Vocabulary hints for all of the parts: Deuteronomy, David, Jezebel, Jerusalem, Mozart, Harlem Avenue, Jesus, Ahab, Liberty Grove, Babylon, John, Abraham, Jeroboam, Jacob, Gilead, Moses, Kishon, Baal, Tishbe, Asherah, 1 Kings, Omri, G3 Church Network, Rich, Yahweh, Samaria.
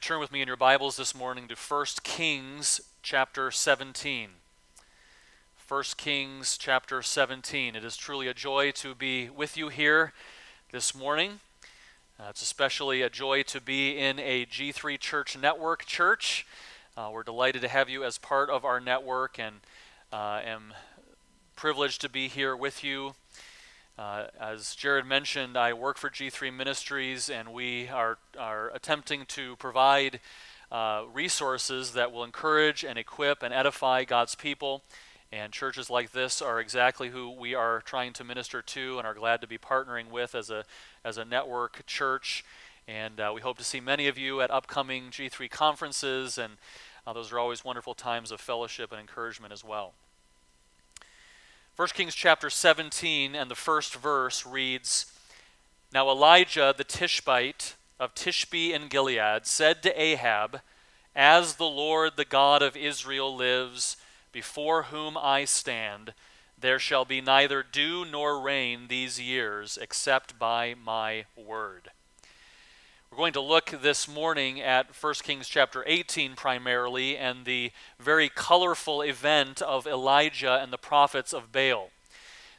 Turn with me in your Bibles this morning to 1 Kings chapter 17. 1 Kings chapter 17. It is truly a joy to be with you here this morning. It's especially a joy to be in a G3 Church Network church. We're delighted to have you as part of our network and am privileged to be here with you. As Jared mentioned, I work for G3 Ministries, and we are attempting to provide resources that will encourage and equip and edify God's people. And churches like this are exactly who we are trying to minister to and are glad to be partnering with as a network church. And we hope to see many of you at upcoming G3 conferences, and those are always wonderful times of fellowship and encouragement as well. 1 Kings chapter 17 and the first verse reads, "Now Elijah the Tishbite of Tishbe in Gilead said to Ahab, 'As the Lord the God of Israel lives, before whom I stand, there shall be neither dew nor rain these years, except by my word.'" We're going to look this morning at 1 Kings chapter 18 primarily and the very colorful event of Elijah and the prophets of Baal.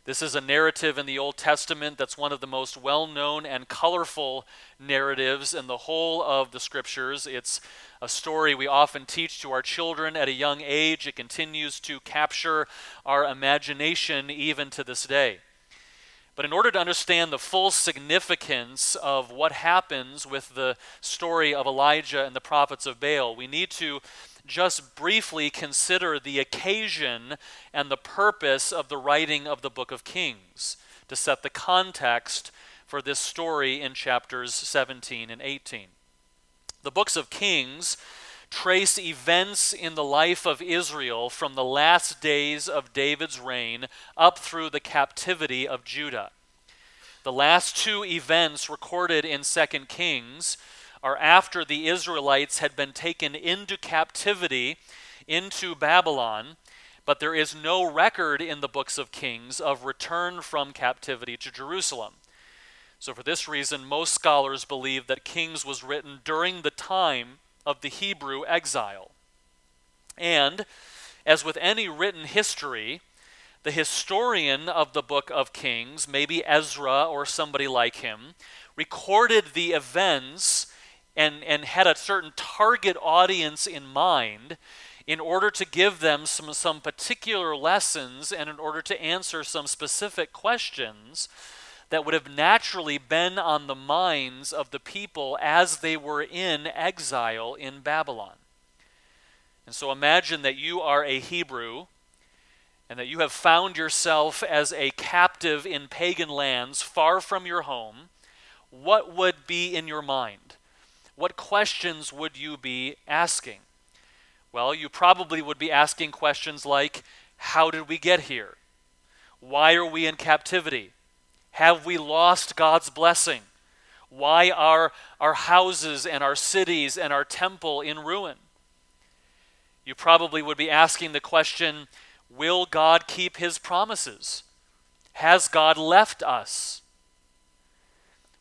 This is a narrative in the Old Testament that's one of the most well-known and colorful narratives in the whole of the Scriptures. It's a story we often teach to our children at a young age. It continues to capture our imagination even to this day. But in order to understand the full significance of what happens with the story of Elijah and the prophets of Baal, we need to just briefly consider the occasion and the purpose of the writing of the book of Kings to set the context for this story in chapters 17 and 18. The books of Kings trace events in the life of Israel from the last days of David's reign up through the captivity of Judah. The last two events recorded in 2 Kings are after the Israelites had been taken into captivity into Babylon, but there is no record in the books of Kings of return from captivity to Jerusalem. So for this reason, most scholars believe that Kings was written during the time of the Hebrew exile. And, as with any written history, the historian of the book of Kings, maybe Ezra or somebody like him, recorded the events and had a certain target audience in mind in order to give them some particular lessons and in order to answer some specific questions that would have naturally been on the minds of the people as they were in exile in Babylon. And so imagine that you are a Hebrew and that you have found yourself as a captive in pagan lands far from your home. What would be in your mind? What questions would you be asking? Well, you probably would be asking questions like, how did we get here? Why are we in captivity? Have we lost God's blessing? Why are our houses and our cities and our temple in ruin? You probably would be asking the question, will God keep his promises? Has God left us?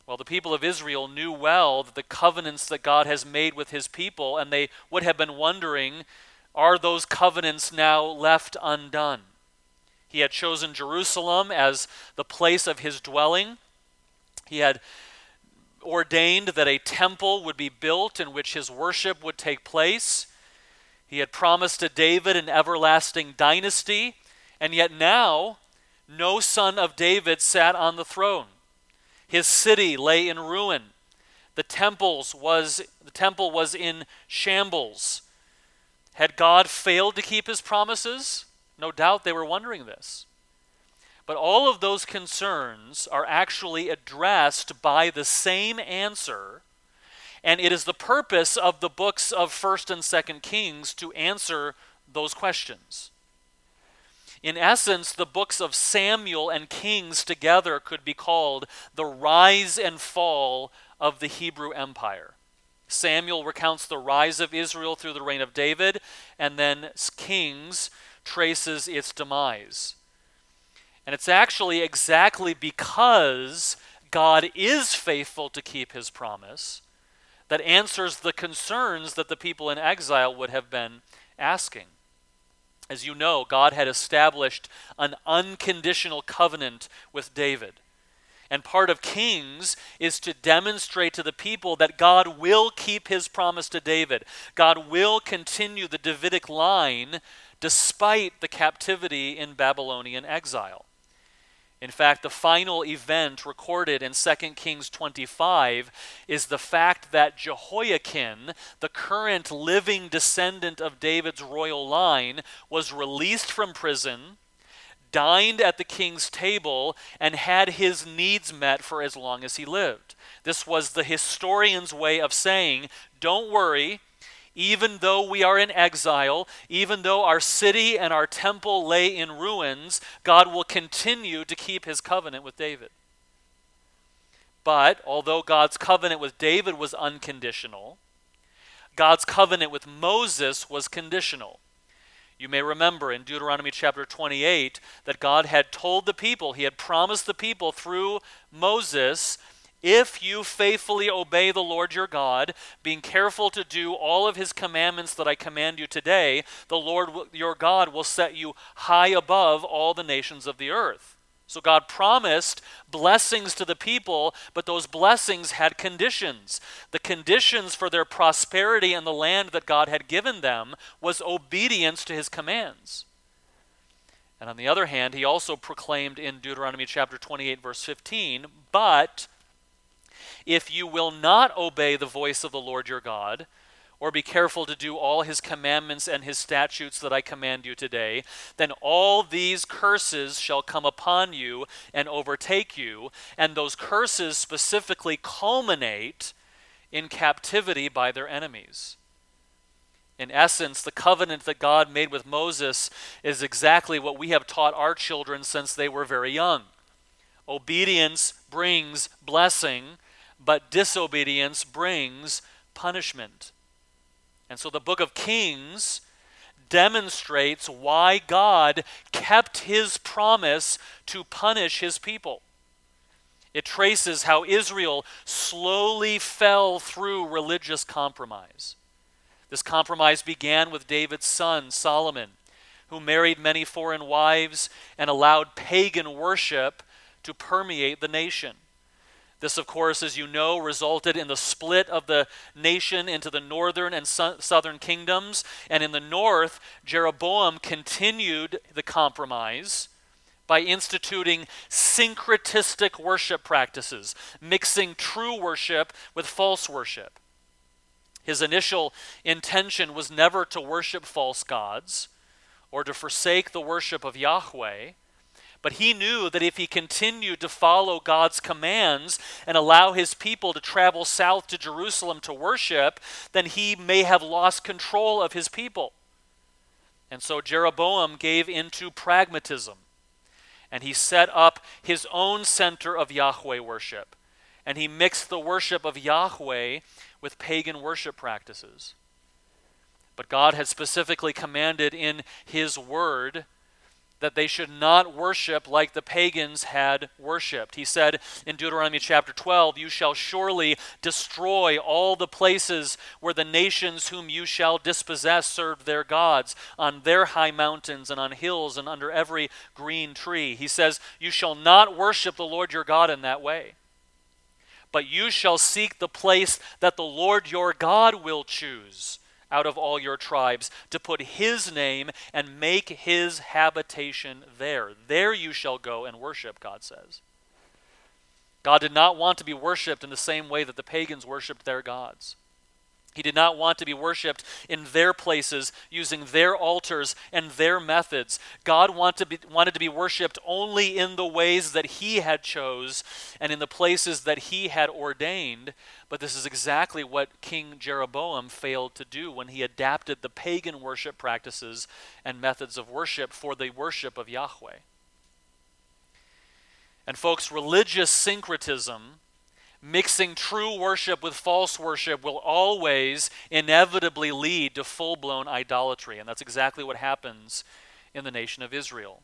Well, the people of Israel knew well that the covenants that God has made with his people, and they would have been wondering, are those covenants now left undone? He had chosen Jerusalem as the place of his dwelling. He had ordained that a temple would be built in which his worship would take place. He had promised to David an everlasting dynasty, and yet now no son of David sat on the throne. His city lay in ruin. The temple was in shambles. Had God failed to keep his promises? No doubt they were wondering this. But all of those concerns are actually addressed by the same answer, and it is the purpose of the books of 1st and 2nd Kings to answer those questions. In essence, the books of Samuel and Kings together could be called the rise and fall of the Hebrew Empire. Samuel recounts the rise of Israel through the reign of David, and then Kings traces its demise. And it's actually exactly because God is faithful to keep his promise that answers the concerns that the people in exile would have been asking. As you know, God had established an unconditional covenant with David. And part of Kings is to demonstrate to the people that God will keep his promise to David. God will continue the Davidic line despite the captivity in Babylonian exile. In fact, the final event recorded in 2 Kings 25 is the fact that Jehoiachin, the current living descendant of David's royal line, was released from prison, dined at the king's table, and had his needs met for as long as he lived. This was the historian's way of saying, don't worry, even though we are in exile, even though our city and our temple lay in ruins, God will continue to keep his covenant with David. But although God's covenant with David was unconditional, God's covenant with Moses was conditional. You may remember in Deuteronomy chapter 28 that God had told the people, he had promised the people through Moses, if you faithfully obey the Lord your God, being careful to do all of his commandments that I command you today, the Lord your God will set you high above all the nations of the earth. So God promised blessings to the people, but those blessings had conditions. The conditions for their prosperity in the land that God had given them was obedience to his commands. And on the other hand, he also proclaimed in Deuteronomy chapter 28, verse 15, but if you will not obey the voice of the Lord your God, or be careful to do all his commandments and his statutes that I command you today, then all these curses shall come upon you and overtake you, and those curses specifically culminate in captivity by their enemies. In essence, the covenant that God made with Moses is exactly what we have taught our children since they were very young. Obedience brings blessing, but disobedience brings punishment. And so the book of Kings demonstrates why God kept his promise to punish his people. It traces how Israel slowly fell through religious compromise. This compromise began with David's son, Solomon, who married many foreign wives and allowed pagan worship to permeate the nation. This, of course, as you know, resulted in the split of the nation into the northern and southern kingdoms. And in the north, Jeroboam continued the compromise by instituting syncretistic worship practices, mixing true worship with false worship. His initial intention was never to worship false gods or to forsake the worship of Yahweh, but he knew that if he continued to follow God's commands and allow his people to travel south to Jerusalem to worship, then he may have lost control of his people. And so Jeroboam gave into pragmatism, and he set up his own center of Yahweh worship, and he mixed the worship of Yahweh with pagan worship practices. But God had specifically commanded in his word that they should not worship like the pagans had worshipped. He said in Deuteronomy chapter 12, you shall surely destroy all the places where the nations whom you shall dispossess served their gods, on their high mountains and on hills and under every green tree. He says, you shall not worship the Lord your God in that way, but you shall seek the place that the Lord your God will choose out of all your tribes, to put his name and make his habitation there. There you shall go and worship, God says. God did not want to be worshipped in the same way that the pagans worshipped their gods. He did not want to be worshipped in their places, using their altars and their methods. God wanted to be worshipped only in the ways that he had chose and in the places that he had ordained. But this is exactly what King Jeroboam failed to do when he adapted the pagan worship practices and methods of worship for the worship of Yahweh. And folks, religious syncretism, mixing true worship with false worship, will always inevitably lead to full-blown idolatry, and that's exactly what happens in the nation of Israel.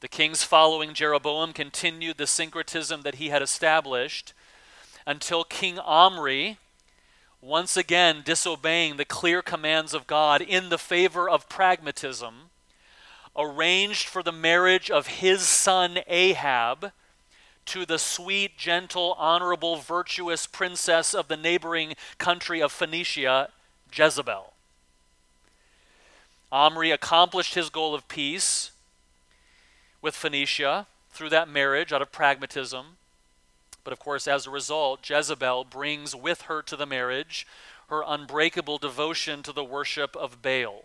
The kings following Jeroboam continued the syncretism that he had established until King Omri once again disobeying the clear commands of God in the favor of pragmatism, arranged for the marriage of his son Ahab to the sweet, gentle, honorable, virtuous princess of the neighboring country of Phoenicia, Jezebel. Omri accomplished his goal of peace with Phoenicia through that marriage out of pragmatism. But of course, as a result, Jezebel brings with her to the marriage her unbreakable devotion to the worship of Baal.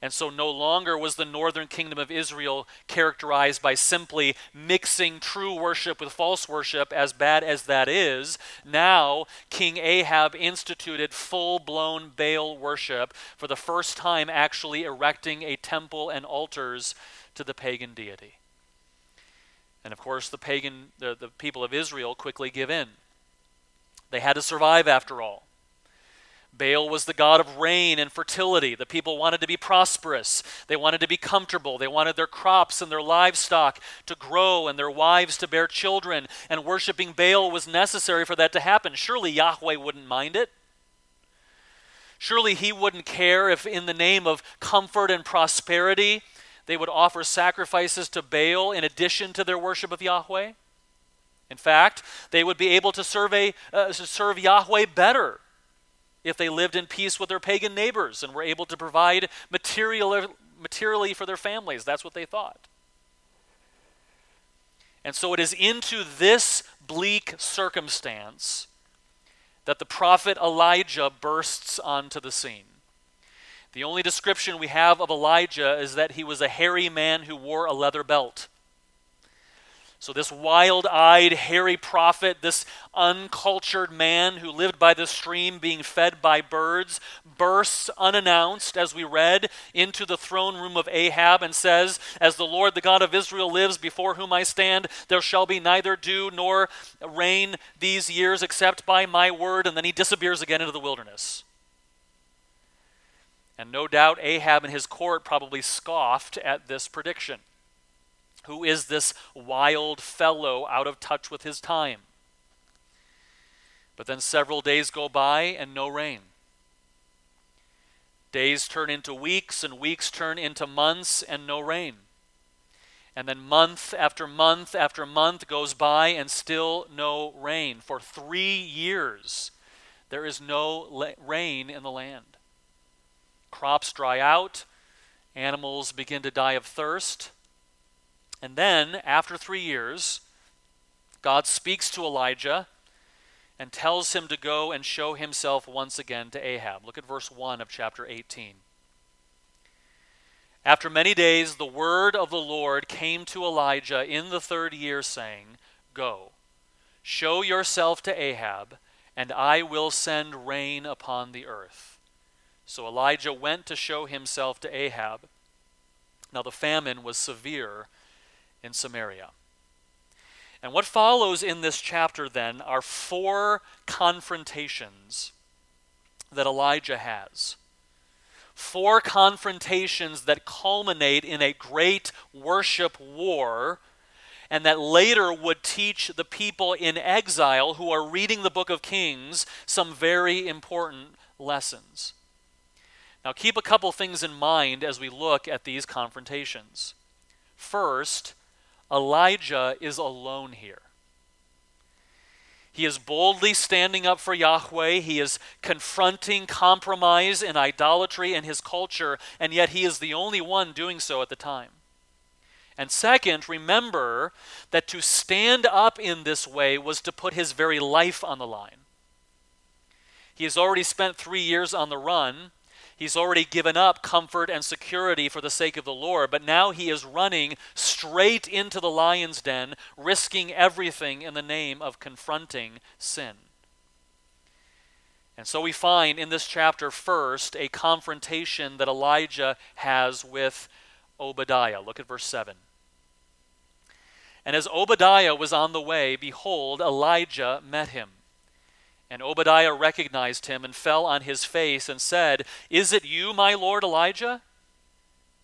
And so no longer was the northern kingdom of Israel characterized by simply mixing true worship with false worship, as bad as that is. Now, King Ahab instituted full-blown Baal worship, for the first time actually erecting a temple and altars to the pagan deity. And of course, the people of Israel quickly give in. They had to survive after all. Baal was the god of rain and fertility. The people wanted to be prosperous. They wanted to be comfortable. They wanted their crops and their livestock to grow and their wives to bear children. And worshiping Baal was necessary for that to happen. Surely Yahweh wouldn't mind it. Surely he wouldn't care if in the name of comfort and prosperity they would offer sacrifices to Baal in addition to their worship of Yahweh. In fact, they would be able to serve Yahweh better if they lived in peace with their pagan neighbors and were able to provide materially for their families. That's what they thought. And so it is into this bleak circumstance that the prophet Elijah bursts onto the scene. The only description we have of Elijah is that he was a hairy man who wore a leather belt. So this wild-eyed, hairy prophet, this uncultured man who lived by the stream being fed by birds, bursts unannounced, as we read, into the throne room of Ahab and says, "As the Lord, the God of Israel, lives, before whom I stand, there shall be neither dew nor rain these years except by my word." And then he disappears again into the wilderness. And no doubt Ahab and his court probably scoffed at this prediction. Who is this wild fellow out of touch with his time? But then several days go by and no rain. Days turn into weeks, and weeks turn into months, and no rain. And then month after month after month goes by and still no rain. For 3 years, there is no rain in the land. Crops dry out, animals begin to die of thirst. And then, after 3 years, God speaks to Elijah and tells him to go and show himself once again to Ahab. Look at verse 1 of chapter 18. "After many days, the word of the Lord came to Elijah in the 3rd year, saying, 'Go, show yourself to Ahab, and I will send rain upon the earth.' So Elijah went to show himself to Ahab. Now the famine was severe in Samaria." And what follows in this chapter then are 4 confrontations that Elijah has. 4 confrontations that culminate in a great worship war, and that later would teach the people in exile who are reading the book of Kings some very important lessons. Now, keep a couple things in mind as we look at these confrontations. First, Elijah is alone here. He is boldly standing up for Yahweh. He is confronting compromise and idolatry in his culture, and yet he is the only one doing so at the time. And second, remember that to stand up in this way was to put his very life on the line. He has already spent 3 years on the run. He's already given up comfort and security for the sake of the Lord, but now he is running straight into the lion's den, risking everything in the name of confronting sin. And so we find in this chapter first a confrontation that Elijah has with Obadiah. Look at verse 7. "And as Obadiah was on the way, behold, Elijah met him. And Obadiah recognized him and fell on his face and said, 'Is it you, my lord Elijah?'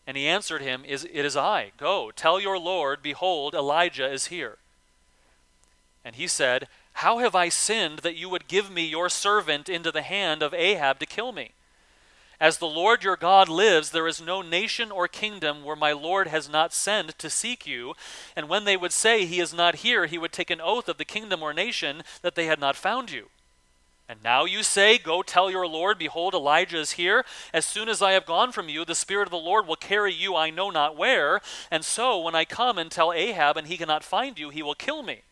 And he answered him, 'It is I. Go, tell your lord, behold, Elijah is here.' And he said, How have I sinned that you would give me your servant into the hand of Ahab to kill me? As the Lord your God lives, there is no nation or kingdom where my Lord has not sent to seek you. And when they would say he is not here, he would take an oath of the kingdom or nation that they had not found you. And now you say, go tell your Lord, behold, Elijah is here. As soon as I have gone from you, the Spirit of the Lord will carry you I know not where. And so when I come and tell Ahab and he cannot find you, he will kill me.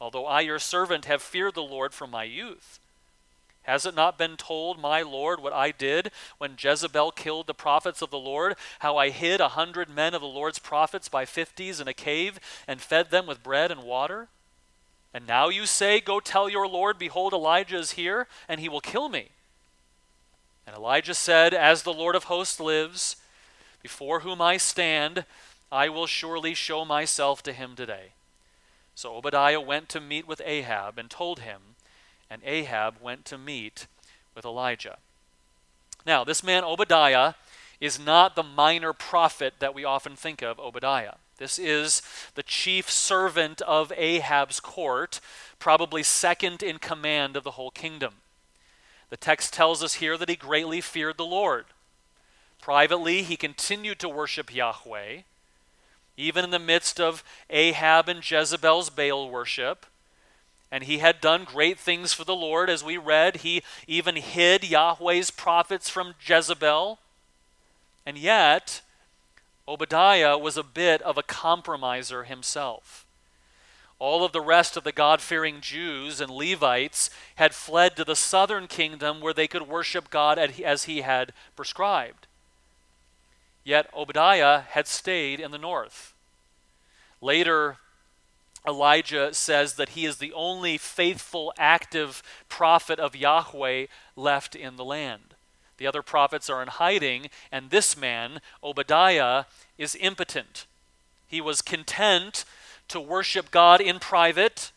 Although I, your servant, have feared the Lord from my youth. Has it not been told, my Lord, what I did when Jezebel killed the prophets of the Lord, how I hid 100 men of the Lord's prophets by 50s in a cave and fed them with bread and water? And now you say, go tell your Lord, behold, Elijah is here, and he will kill me. And Elijah said, as the Lord of hosts lives, before whom I stand, I will surely show myself to him today. So Obadiah went to meet with Ahab and told him, and Ahab went to meet with Elijah. Now, this man Obadiah is not the minor prophet that we often think of Obadiah. This is the chief servant of Ahab's court, probably second in command of the whole kingdom. The text tells us here that he greatly feared the Lord. Privately, he continued to worship Yahweh, even in the midst of Ahab and Jezebel's Baal worship. And he had done great things for the Lord. As we read, he even hid Yahweh's prophets from Jezebel. And yet, Obadiah was a bit of a compromiser himself. All of the rest of the God-fearing Jews and Levites had fled to the southern kingdom where they could worship God as he had prescribed. Yet Obadiah had stayed in the north. Later, Elijah says that he is the only faithful, active prophet of Yahweh left in the land. The other prophets are in hiding, and this man, Obadiah, is impotent. He was content to worship God in private,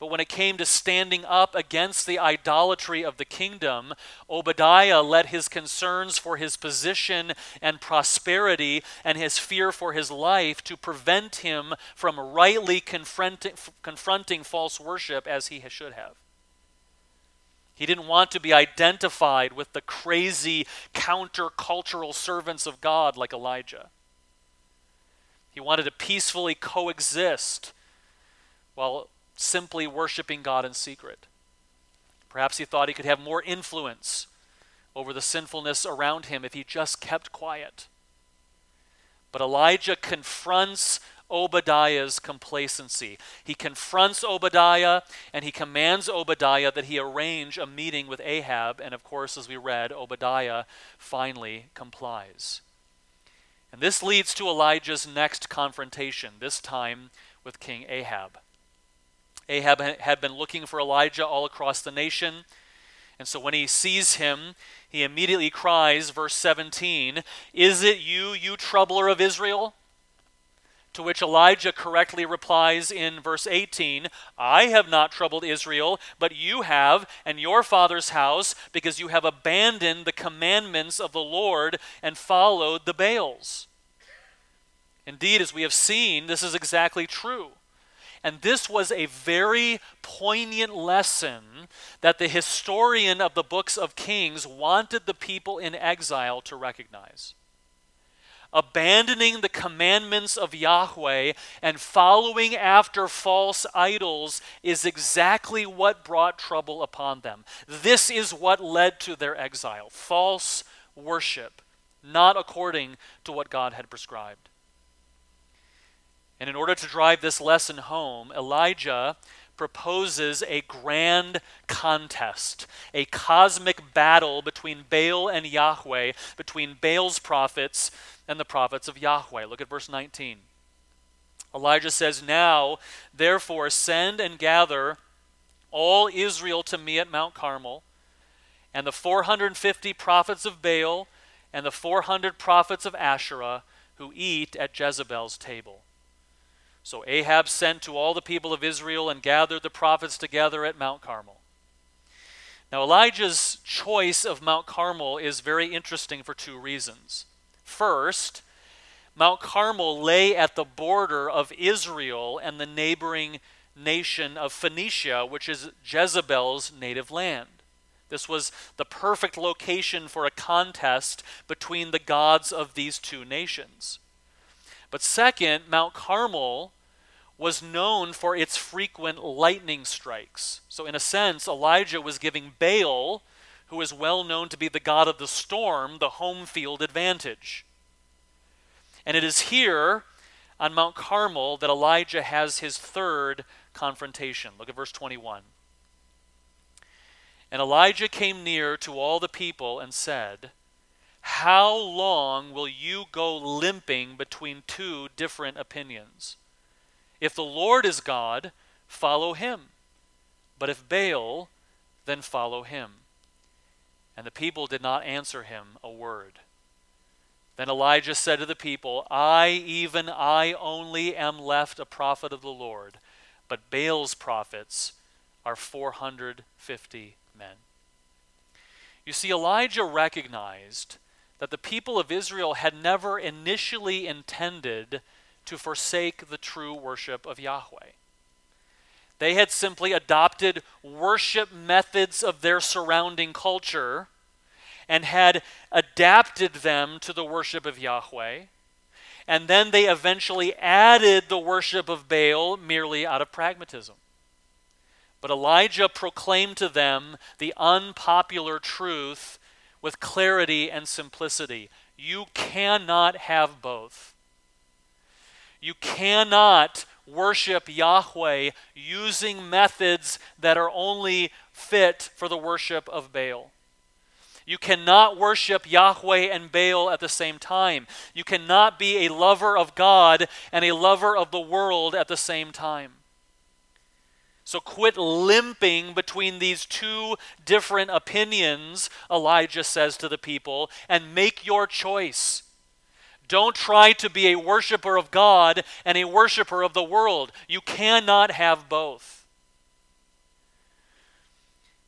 but when it came to standing up against the idolatry of the kingdom, Obadiah let his concerns for his position and prosperity and his fear for his life to prevent him from rightly confronting false worship as he should have. He didn't want to be identified with the crazy countercultural servants of God like Elijah. He wanted to peacefully coexist while simply worshiping God in secret. Perhaps he thought he could have more influence over the sinfulness around him if he just kept quiet. But Elijah confronts Obadiah's complacency. He confronts Obadiah, and he commands Obadiah that he arrange a meeting with Ahab, and of course, as we read, Obadiah finally complies. And this leads to Elijah's next confrontation, this time with King Ahab. Ahab had been looking for Elijah all across the nation. And so when he sees him, he immediately cries, verse 17, "Is it you, you troubler of Israel?" To which Elijah correctly replies in verse 18, "I have not troubled Israel, but you have, and your father's house, because you have abandoned the commandments of the Lord and followed the Baals." Indeed, as we have seen, this is exactly true. And this was a very poignant lesson that the historian of the books of Kings wanted the people in exile to recognize. Abandoning the commandments of Yahweh and following after false idols is exactly what brought trouble upon them. This is what led to their exile, false worship, not according to what God had prescribed. And in order to drive this lesson home, Elijah proposes a grand contest, a cosmic battle between Baal and Yahweh, between Baal's prophets and the prophets of Yahweh. Look at verse 19. Elijah says, "Now, therefore, send and gather all Israel to me at Mount Carmel, and the 450 prophets of Baal and the 400 prophets of Asherah who eat at Jezebel's table." So Ahab sent to all the people of Israel and gathered the prophets together at Mount Carmel. Now Elijah's choice of Mount Carmel is very interesting for two reasons. First, Mount Carmel lay at the border of Israel and the neighboring nation of Phoenicia, which is Jezebel's native land. This was the perfect location for a contest between the gods of these two nations. But second, Mount Carmel was known for its frequent lightning strikes. So in a sense, Elijah was giving Baal, who is well known to be the god of the storm, the home field advantage. And it is here on Mount Carmel that Elijah has his third confrontation. Look at verse 21. And Elijah came near to all the people and said, "How long will you go limping between two different opinions? If the Lord is God, follow him. But if Baal, then follow him." And the people did not answer him a word. Then Elijah said to the people, I only am left a prophet of the Lord, but Baal's prophets are 450 men." You see, Elijah recognized that the people of Israel had never initially intended to forsake the true worship of Yahweh. They had simply adopted worship methods of their surrounding culture and had adapted them to the worship of Yahweh, and then they eventually added the worship of Baal merely out of pragmatism. But Elijah proclaimed to them the unpopular truth with clarity and simplicity. You cannot have both. You cannot worship Yahweh using methods that are only fit for the worship of Baal. You cannot worship Yahweh and Baal at the same time. You cannot be a lover of God and a lover of the world at the same time. So quit limping between these two different opinions, Elijah says to the people, and make your choice. Don't try to be a worshiper of God and a worshiper of the world. You cannot have both.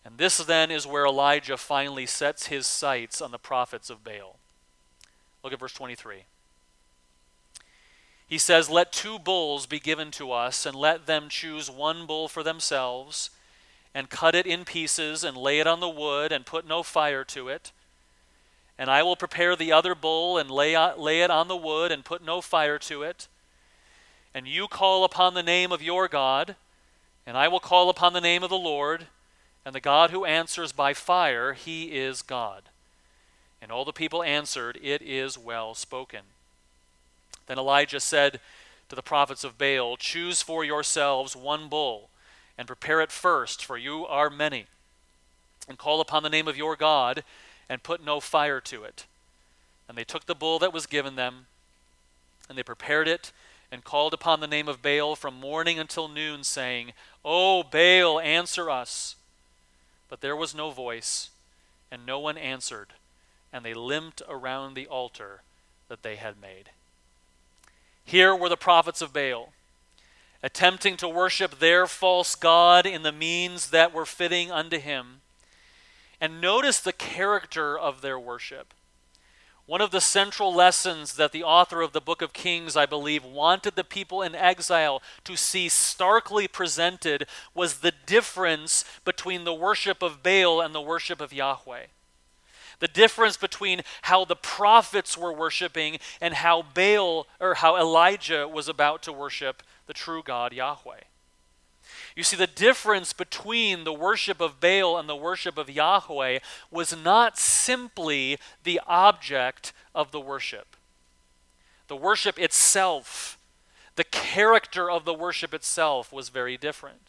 And this then is where Elijah finally sets his sights on the prophets of Baal. Look at verse 23. He says, "Let two bulls be given to us, and let them choose one bull for themselves, and cut it in pieces, and lay it on the wood, and put no fire to it. And I will prepare the other bull and lay it on the wood and put no fire to it. And you call upon the name of your God, and I will call upon the name of the Lord, and the God who answers by fire, he is God." And all the people answered, "It is well spoken." Then Elijah said to the prophets of Baal, "Choose for yourselves one bull and prepare it first, for you are many, and call upon the name of your God, and put no fire to it." And they took the bull that was given them, and they prepared it, and called upon the name of Baal from morning until noon, saying, "O Baal, answer us." But there was no voice, and no one answered, and they limped around the altar that they had made. Here were the prophets of Baal, attempting to worship their false god in the means that were fitting unto him. And notice the character of their worship. One of the central lessons that the author of the book of Kings, I believe, wanted the people in exile to see starkly presented was the difference between the worship of Baal and the worship of Yahweh. The difference between how the prophets were worshiping and how Elijah was about to worship the true God, Yahweh. You see, the difference between the worship of Baal and the worship of Yahweh was not simply the object of the worship. The worship itself, the character of the worship itself was very different.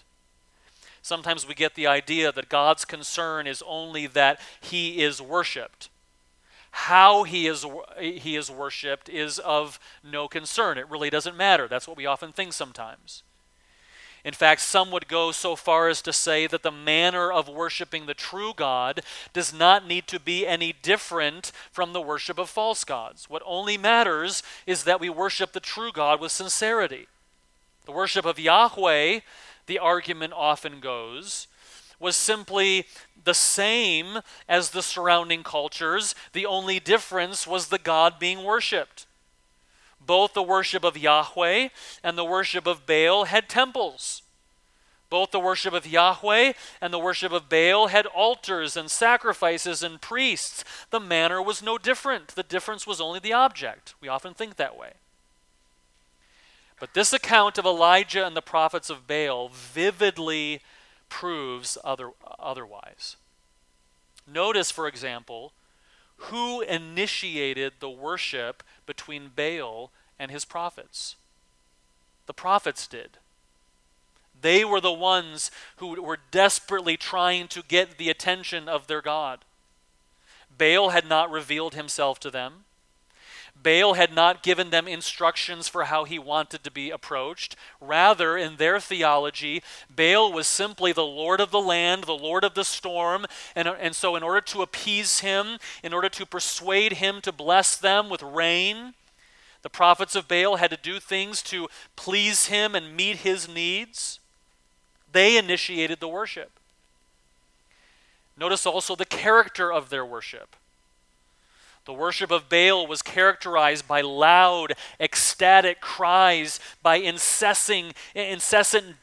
Sometimes we get the idea that God's concern is only that he is worshipped. How he is worshipped is of no concern. It really doesn't matter. That's what we often think sometimes. In fact, some would go so far as to say that the manner of worshiping the true God does not need to be any different from the worship of false gods. What only matters is that we worship the true God with sincerity. The worship of Yahweh, the argument often goes, was simply the same as the surrounding cultures. The only difference was the God being worshipped. Both the worship of Yahweh and the worship of Baal had temples. Both the worship of Yahweh and the worship of Baal had altars and sacrifices and priests. The manner was no different. The difference was only the object. We often think that way. But this account of Elijah and the prophets of Baal vividly proves otherwise. Notice, for example, who initiated the worship between Baal and his prophets. The prophets did. They were the ones who were desperately trying to get the attention of their God. Baal had not revealed himself to them. Baal had not given them instructions for how he wanted to be approached. Rather, in their theology, Baal was simply the lord of the land, the lord of the storm, and so in order to appease him, in order to persuade him to bless them with rain, the prophets of Baal had to do things to please him and meet his needs. They initiated the worship. Notice also the character of their worship. The worship of Baal was characterized by loud, ecstatic cries, by incessant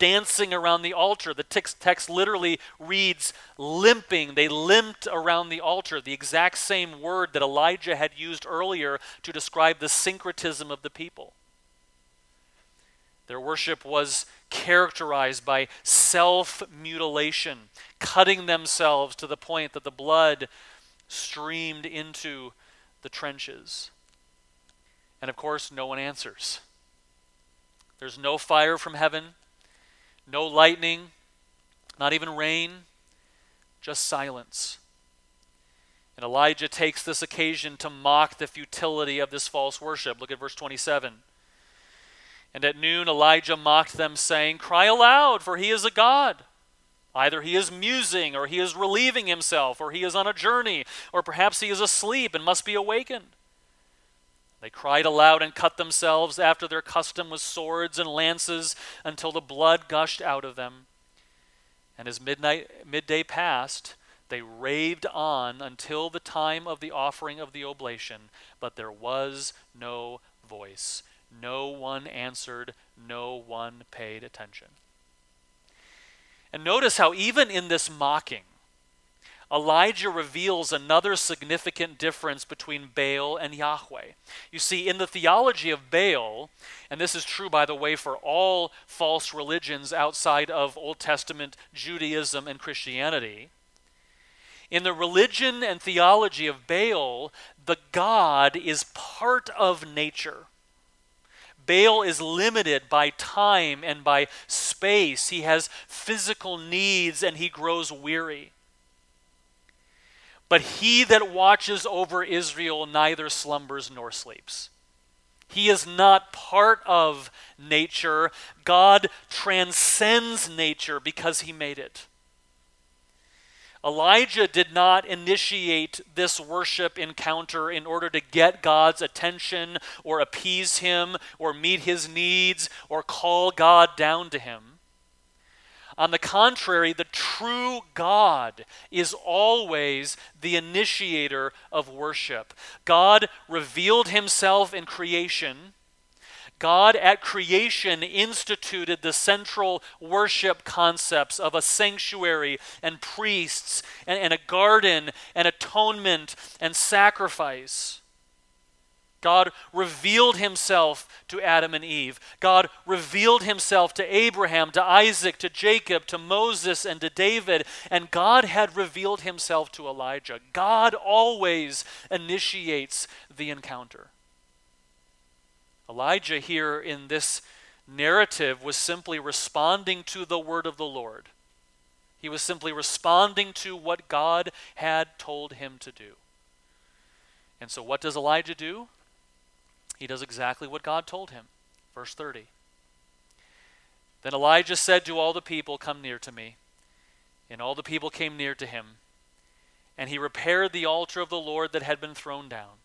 dancing around the altar. The text literally reads, limping. They limped around the altar, the exact same word that Elijah had used earlier to describe the syncretism of the people. Their worship was characterized by self-mutilation, cutting themselves to the point that the blood streamed into the trenches. And of course, no one answers. There's no fire from heaven, no lightning, not even rain, just silence. And Elijah takes this occasion to mock the futility of this false worship. Look at verse 27. And at noon, Elijah mocked them, saying, "Cry aloud, for he is a god. Either he is musing, or he is relieving himself, or he is on a journey, or perhaps he is asleep and must be awakened." They cried aloud and cut themselves after their custom with swords and lances until the blood gushed out of them. And as midday passed, they raved on until the time of the offering of the oblation, but there was no voice. No one answered, no one paid attention. And notice how even in this mocking, Elijah reveals another significant difference between Baal and Yahweh. You see, in the theology of Baal, and this is true, by the way, for all false religions outside of Old Testament Judaism and Christianity, in the religion and theology of Baal, the god is part of nature. Baal is limited by time and by space. He has physical needs and he grows weary. But he that watches over Israel neither slumbers nor sleeps. He is not part of nature. God transcends nature because he made it. Elijah did not initiate this worship encounter in order to get God's attention or appease him or meet his needs or call God down to him. On the contrary, the true God is always the initiator of worship. God revealed himself in creation. God at creation instituted the central worship concepts of a sanctuary and priests and a garden and atonement and sacrifice. God revealed himself to Adam and Eve. God revealed himself to Abraham, to Isaac, to Jacob, to Moses, and to David. And God had revealed himself to Elijah. God always initiates the encounter. Elijah here in this narrative was simply responding to the word of the Lord. He was simply responding to what God had told him to do. And so what does Elijah do? He does exactly what God told him. Verse 30. Then Elijah said to all the people, "Come near to me." And all the people came near to him. And he repaired the altar of the Lord that had been thrown down.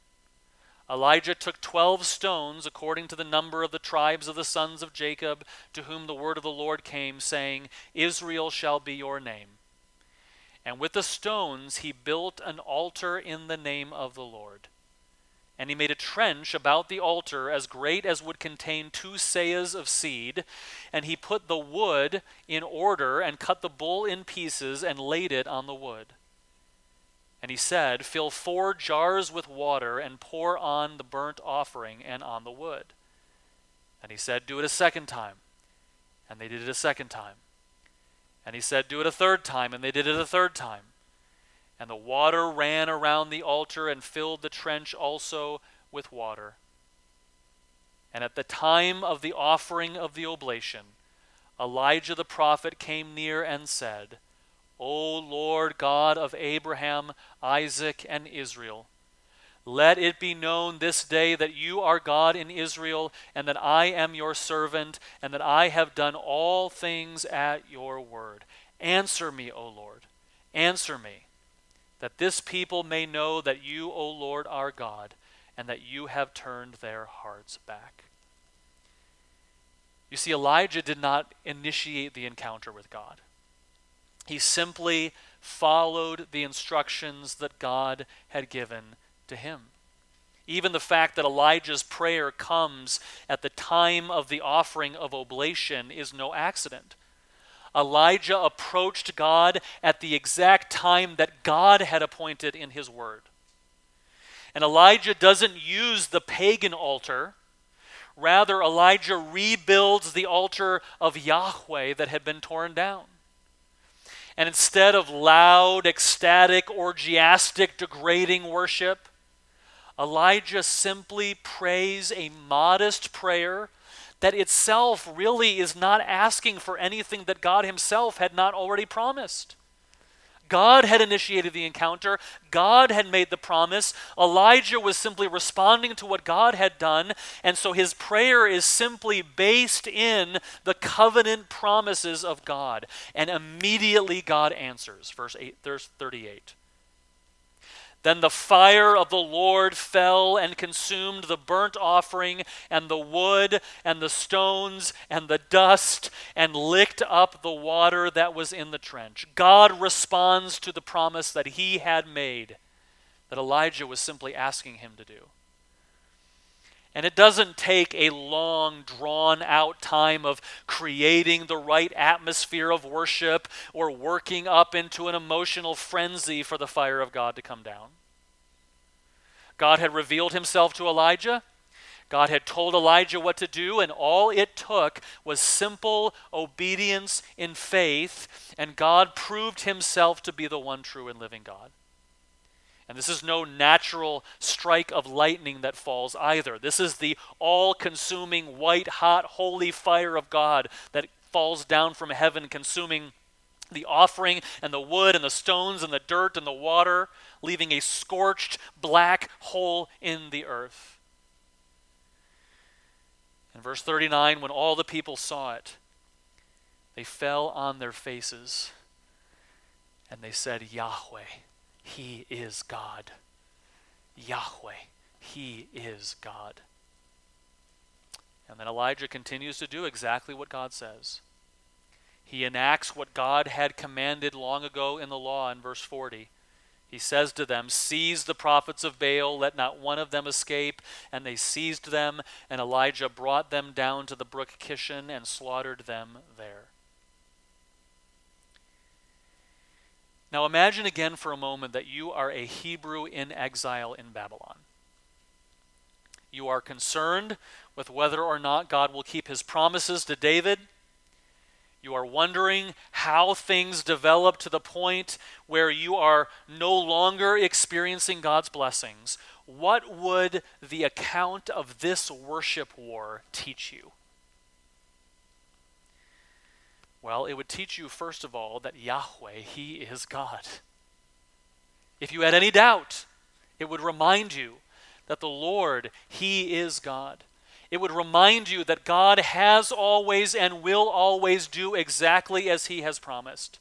Elijah took 12 stones according to the number of the tribes of the sons of Jacob, to whom the word of the Lord came, saying, "Israel shall be your name." And with the stones he built an altar in the name of the Lord. And he made a trench about the altar as great as would contain 2 seahs of seed. And he put the wood in order and cut the bull in pieces and laid it on the wood. And he said, fill 4 jars with water and pour on the burnt offering and on the wood. And he said, do it a second time. And they did it a second time. And he said, do it a third time. And they did it a third time. And the water ran around the altar and filled the trench also with water. And at the time of the offering of the oblation, Elijah the prophet came near and said, O Lord God of Abraham, Isaac, and Israel, let it be known this day that you are God in Israel, and that I am your servant, and that I have done all things at your word. Answer me, O Lord, answer me, that this people may know that you, O Lord, are God, and that you have turned their hearts back. You see, Elijah did not initiate the encounter with God. He simply followed the instructions that God had given to him. Even the fact that Elijah's prayer comes at the time of the offering of oblation is no accident. Elijah approached God at the exact time that God had appointed in his word. And Elijah doesn't use the pagan altar. Rather, Elijah rebuilds the altar of Yahweh that had been torn down. And instead of loud, ecstatic, orgiastic, degrading worship, Elijah simply prays a modest prayer that itself really is not asking for anything that God himself had not already promised. God had initiated the encounter. God had made the promise. Elijah was simply responding to what God had done, and so his prayer is simply based in the covenant promises of God. And immediately God answers, verse 38. Then the fire of the Lord fell and consumed the burnt offering and the wood and the stones and the dust and licked up the water that was in the trench. God responds to the promise that he had made, that Elijah was simply asking him to do. And it doesn't take a long, drawn-out time of creating the right atmosphere of worship or working up into an emotional frenzy for the fire of God to come down. God had revealed himself to Elijah. God had told Elijah what to do, and all it took was simple obedience in faith, and God proved himself to be the one true and living God. And this is no natural strike of lightning that falls either. This is the all-consuming, white-hot, holy fire of God that falls down from heaven, consuming the offering and the wood and the stones and the dirt and the water, leaving a scorched black hole in the earth. In verse 39, when all the people saw it, they fell on their faces and they said, Yahweh, he is God. Yahweh, he is God. And then Elijah continues to do exactly what God says. He enacts what God had commanded long ago in the law in verse 40. He says to them, seize the prophets of Baal, let not one of them escape. And they seized them, and Elijah brought them down to the brook Kishon and slaughtered them there. Now imagine again for a moment that you are a Hebrew in exile in Babylon. You are concerned with whether or not God will keep his promises to David. You are wondering how things develop to the point where you are no longer experiencing God's blessings. What would the account of this worship war teach you? Well, it would teach you, first of all, that Yahweh, he is God. If you had any doubt, it would remind you that the Lord, he is God. It would remind you that God has always and will always do exactly as he has promised.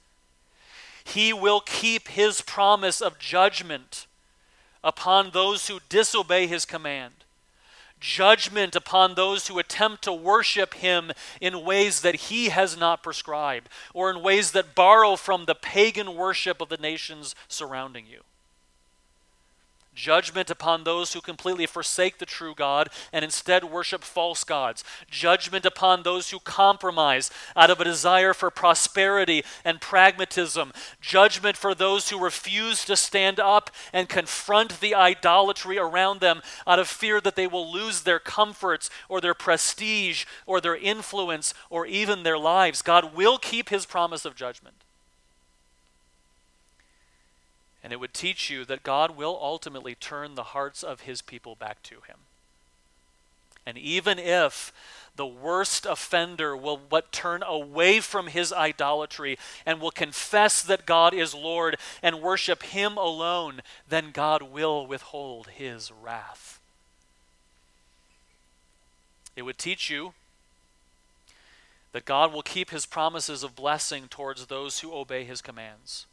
He will keep his promise of judgment upon those who disobey his command. Judgment upon those who attempt to worship him in ways that he has not prescribed, or in ways that borrow from the pagan worship of the nations surrounding you. Judgment upon those who completely forsake the true God and instead worship false gods. Judgment upon those who compromise out of a desire for prosperity and pragmatism. Judgment for those who refuse to stand up and confront the idolatry around them out of fear that they will lose their comforts or their prestige or their influence or even their lives. God will keep his promise of judgment. And it would teach you that God will ultimately turn the hearts of his people back to him. And even if the worst offender will but turn away from his idolatry and will confess that God is Lord and worship him alone, then God will withhold his wrath. It would teach you that God will keep his promises of blessing towards those who obey his commands.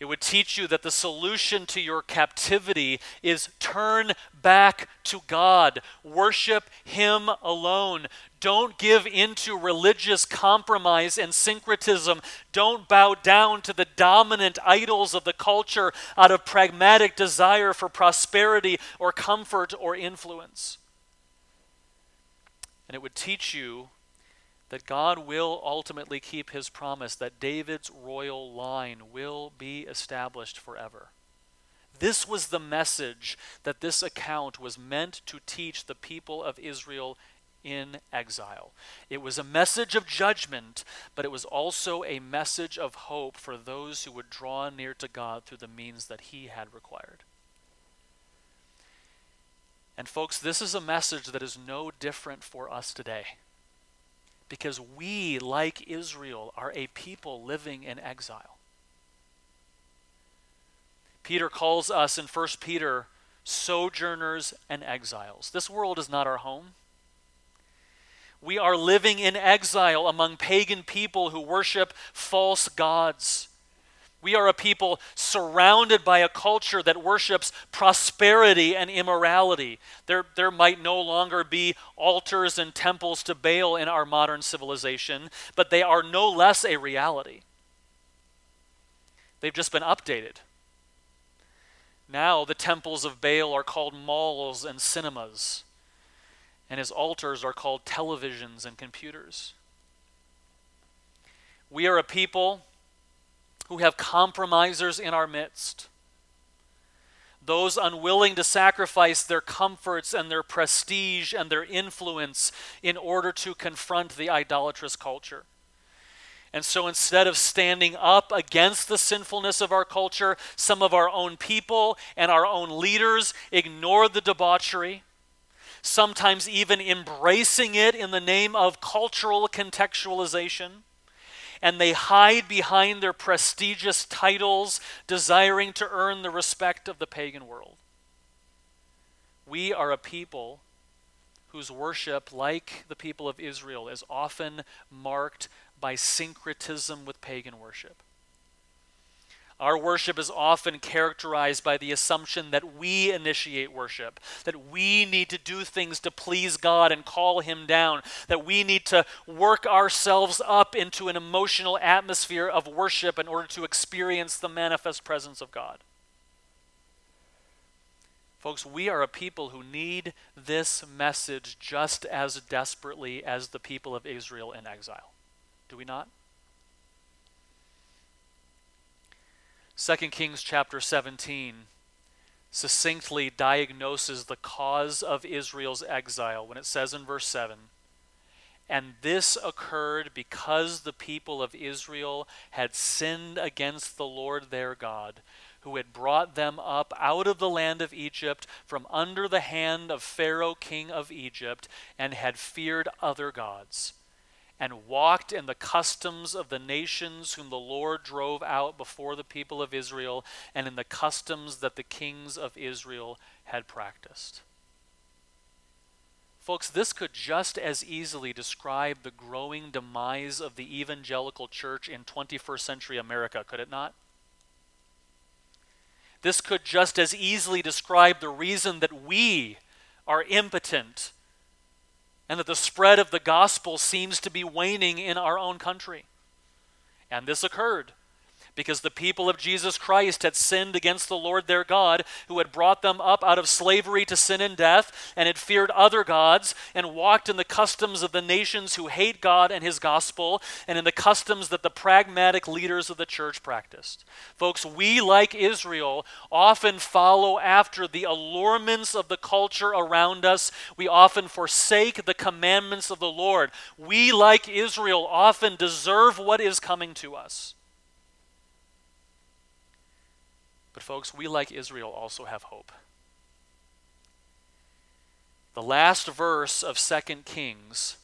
It would teach you that the solution to your captivity is turn back to God. Worship him alone. Don't give in to religious compromise and syncretism. Don't bow down to the dominant idols of the culture out of pragmatic desire for prosperity or comfort or influence. And it would teach you that God will ultimately keep his promise that David's royal line will be established forever. This was the message that this account was meant to teach the people of Israel in exile. It was a message of judgment, but it was also a message of hope for those who would draw near to God through the means that he had required. And folks, this is a message that is no different for us today. Because we, like Israel, are a people living in exile. Peter calls us in 1 Peter, sojourners and exiles. This world is not our home. We are living in exile among pagan people who worship false gods. We are a people surrounded by a culture that worships prosperity and immorality. There might no longer be altars and temples to Baal in our modern civilization, but they are no less a reality. They've just been updated. Now the temples of Baal are called malls and cinemas, and his altars are called televisions and computers. We are a people who have compromisers in our midst, those unwilling to sacrifice their comforts and their prestige and their influence in order to confront the idolatrous culture. And so instead of standing up against the sinfulness of our culture, some of our own people and our own leaders ignore the debauchery, sometimes even embracing it in the name of cultural contextualization. And they hide behind their prestigious titles, desiring to earn the respect of the pagan world. We are a people whose worship, like the people of Israel, is often marked by syncretism with pagan worship. Our worship is often characterized by the assumption that we initiate worship, that we need to do things to please God and call him down, that we need to work ourselves up into an emotional atmosphere of worship in order to experience the manifest presence of God. Folks, we are a people who need this message just as desperately as the people of Israel in exile. Do we not? 2 Kings chapter 17 succinctly diagnoses the cause of Israel's exile when it says in verse 7, "And this occurred because the people of Israel had sinned against the Lord their God, who had brought them up out of the land of Egypt from under the hand of Pharaoh king of Egypt, and had feared other gods, and walked in the customs of the nations whom the Lord drove out before the people of Israel, and in the customs that the kings of Israel had practiced." Folks, this could just as easily describe the growing demise of the evangelical church in 21st century America, could it not? This could just as easily describe the reason that we are impotent and that the spread of the gospel seems to be waning in our own country. And this occurred because the people of Jesus Christ had sinned against the Lord their God, who had brought them up out of slavery to sin and death, and had feared other gods, and walked in the customs of the nations who hate God and his gospel, and in the customs that the pragmatic leaders of the church practiced. Folks, we, like Israel, often follow after the allurements of the culture around us. We often forsake the commandments of the Lord. We, like Israel, often deserve what is coming to us. But folks, we, like Israel, also have hope. The last verse of 2 Kings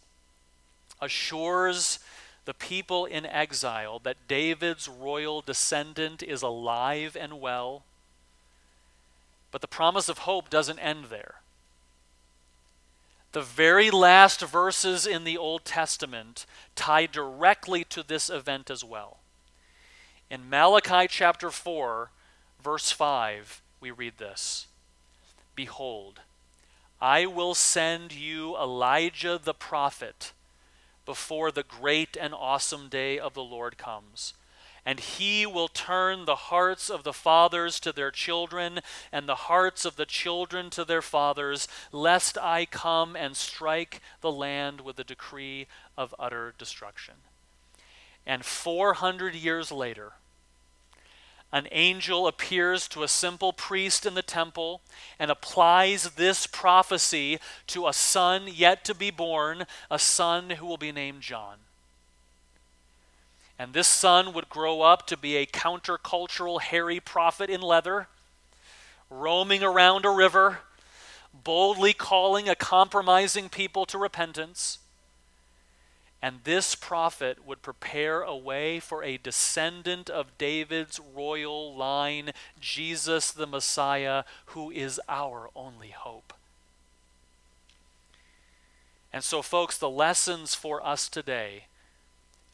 assures the people in exile that David's royal descendant is alive and well. But the promise of hope doesn't end there. The very last verses in the Old Testament tie directly to this event as well. In Malachi chapter 4, verse 5, we read this: "Behold, I will send you Elijah the prophet before the great and awesome day of the Lord comes. And he will turn the hearts of the fathers to their children, and the hearts of the children to their fathers, lest I come and strike the land with a decree of utter destruction." And 400 years later, an angel appears to a simple priest in the temple and applies this prophecy to a son yet to be born, a son who will be named John. And this son would grow up to be a countercultural hairy prophet in leather, roaming around a river, boldly calling a compromising people to repentance. And this prophet would prepare a way for a descendant of David's royal line, Jesus the Messiah, who is our only hope. And so, folks, the lessons for us today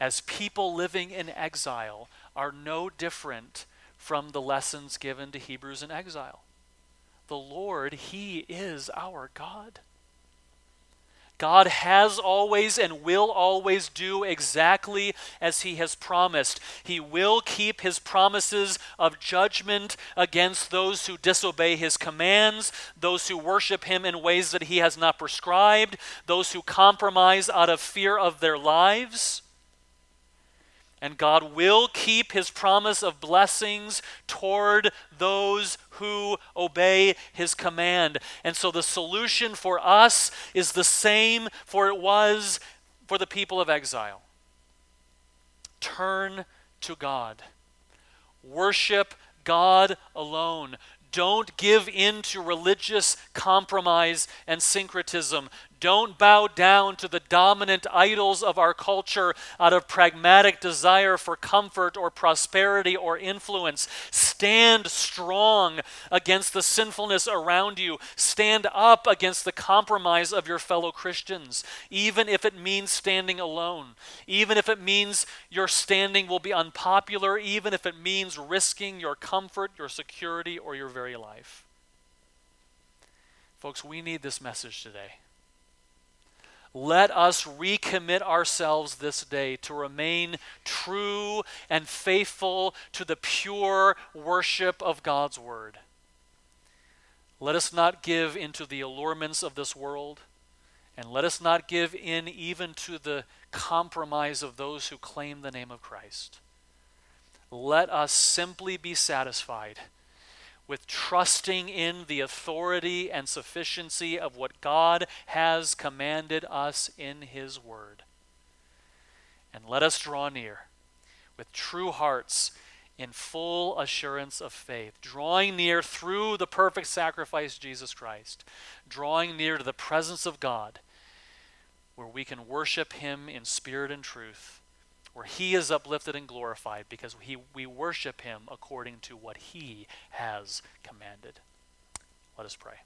as people living in exile are no different from the lessons given to Hebrews in exile. The Lord, he is our God. God has always and will always do exactly as he has promised. He will keep his promises of judgment against those who disobey his commands, those who worship him in ways that he has not prescribed, those who compromise out of fear of their lives. And God will keep his promise of blessings toward those who obey his command. And so the solution for us is the same for it was for the people of exile. Turn to God. Worship God alone. Don't give in to religious compromise and syncretism. Don't bow down to the dominant idols of our culture out of pragmatic desire for comfort or prosperity or influence. Stand strong against the sinfulness around you. Stand up against the compromise of your fellow Christians, even if it means standing alone, even if it means your standing will be unpopular, even if it means risking your comfort, your security, or your very life. Folks, we need this message today. Let us recommit ourselves this day to remain true and faithful to the pure worship of God's word. Let us not give into the allurements of this world, and let us not give in even to the compromise of those who claim the name of Christ. Let us simply be satisfied with trusting in the authority and sufficiency of what God has commanded us in his word. And let us draw near with true hearts in full assurance of faith, drawing near through the perfect sacrifice, Jesus Christ, drawing near to the presence of God, where we can worship him in spirit and truth, where he is uplifted and glorified because we worship him according to what he has commanded. Let us pray.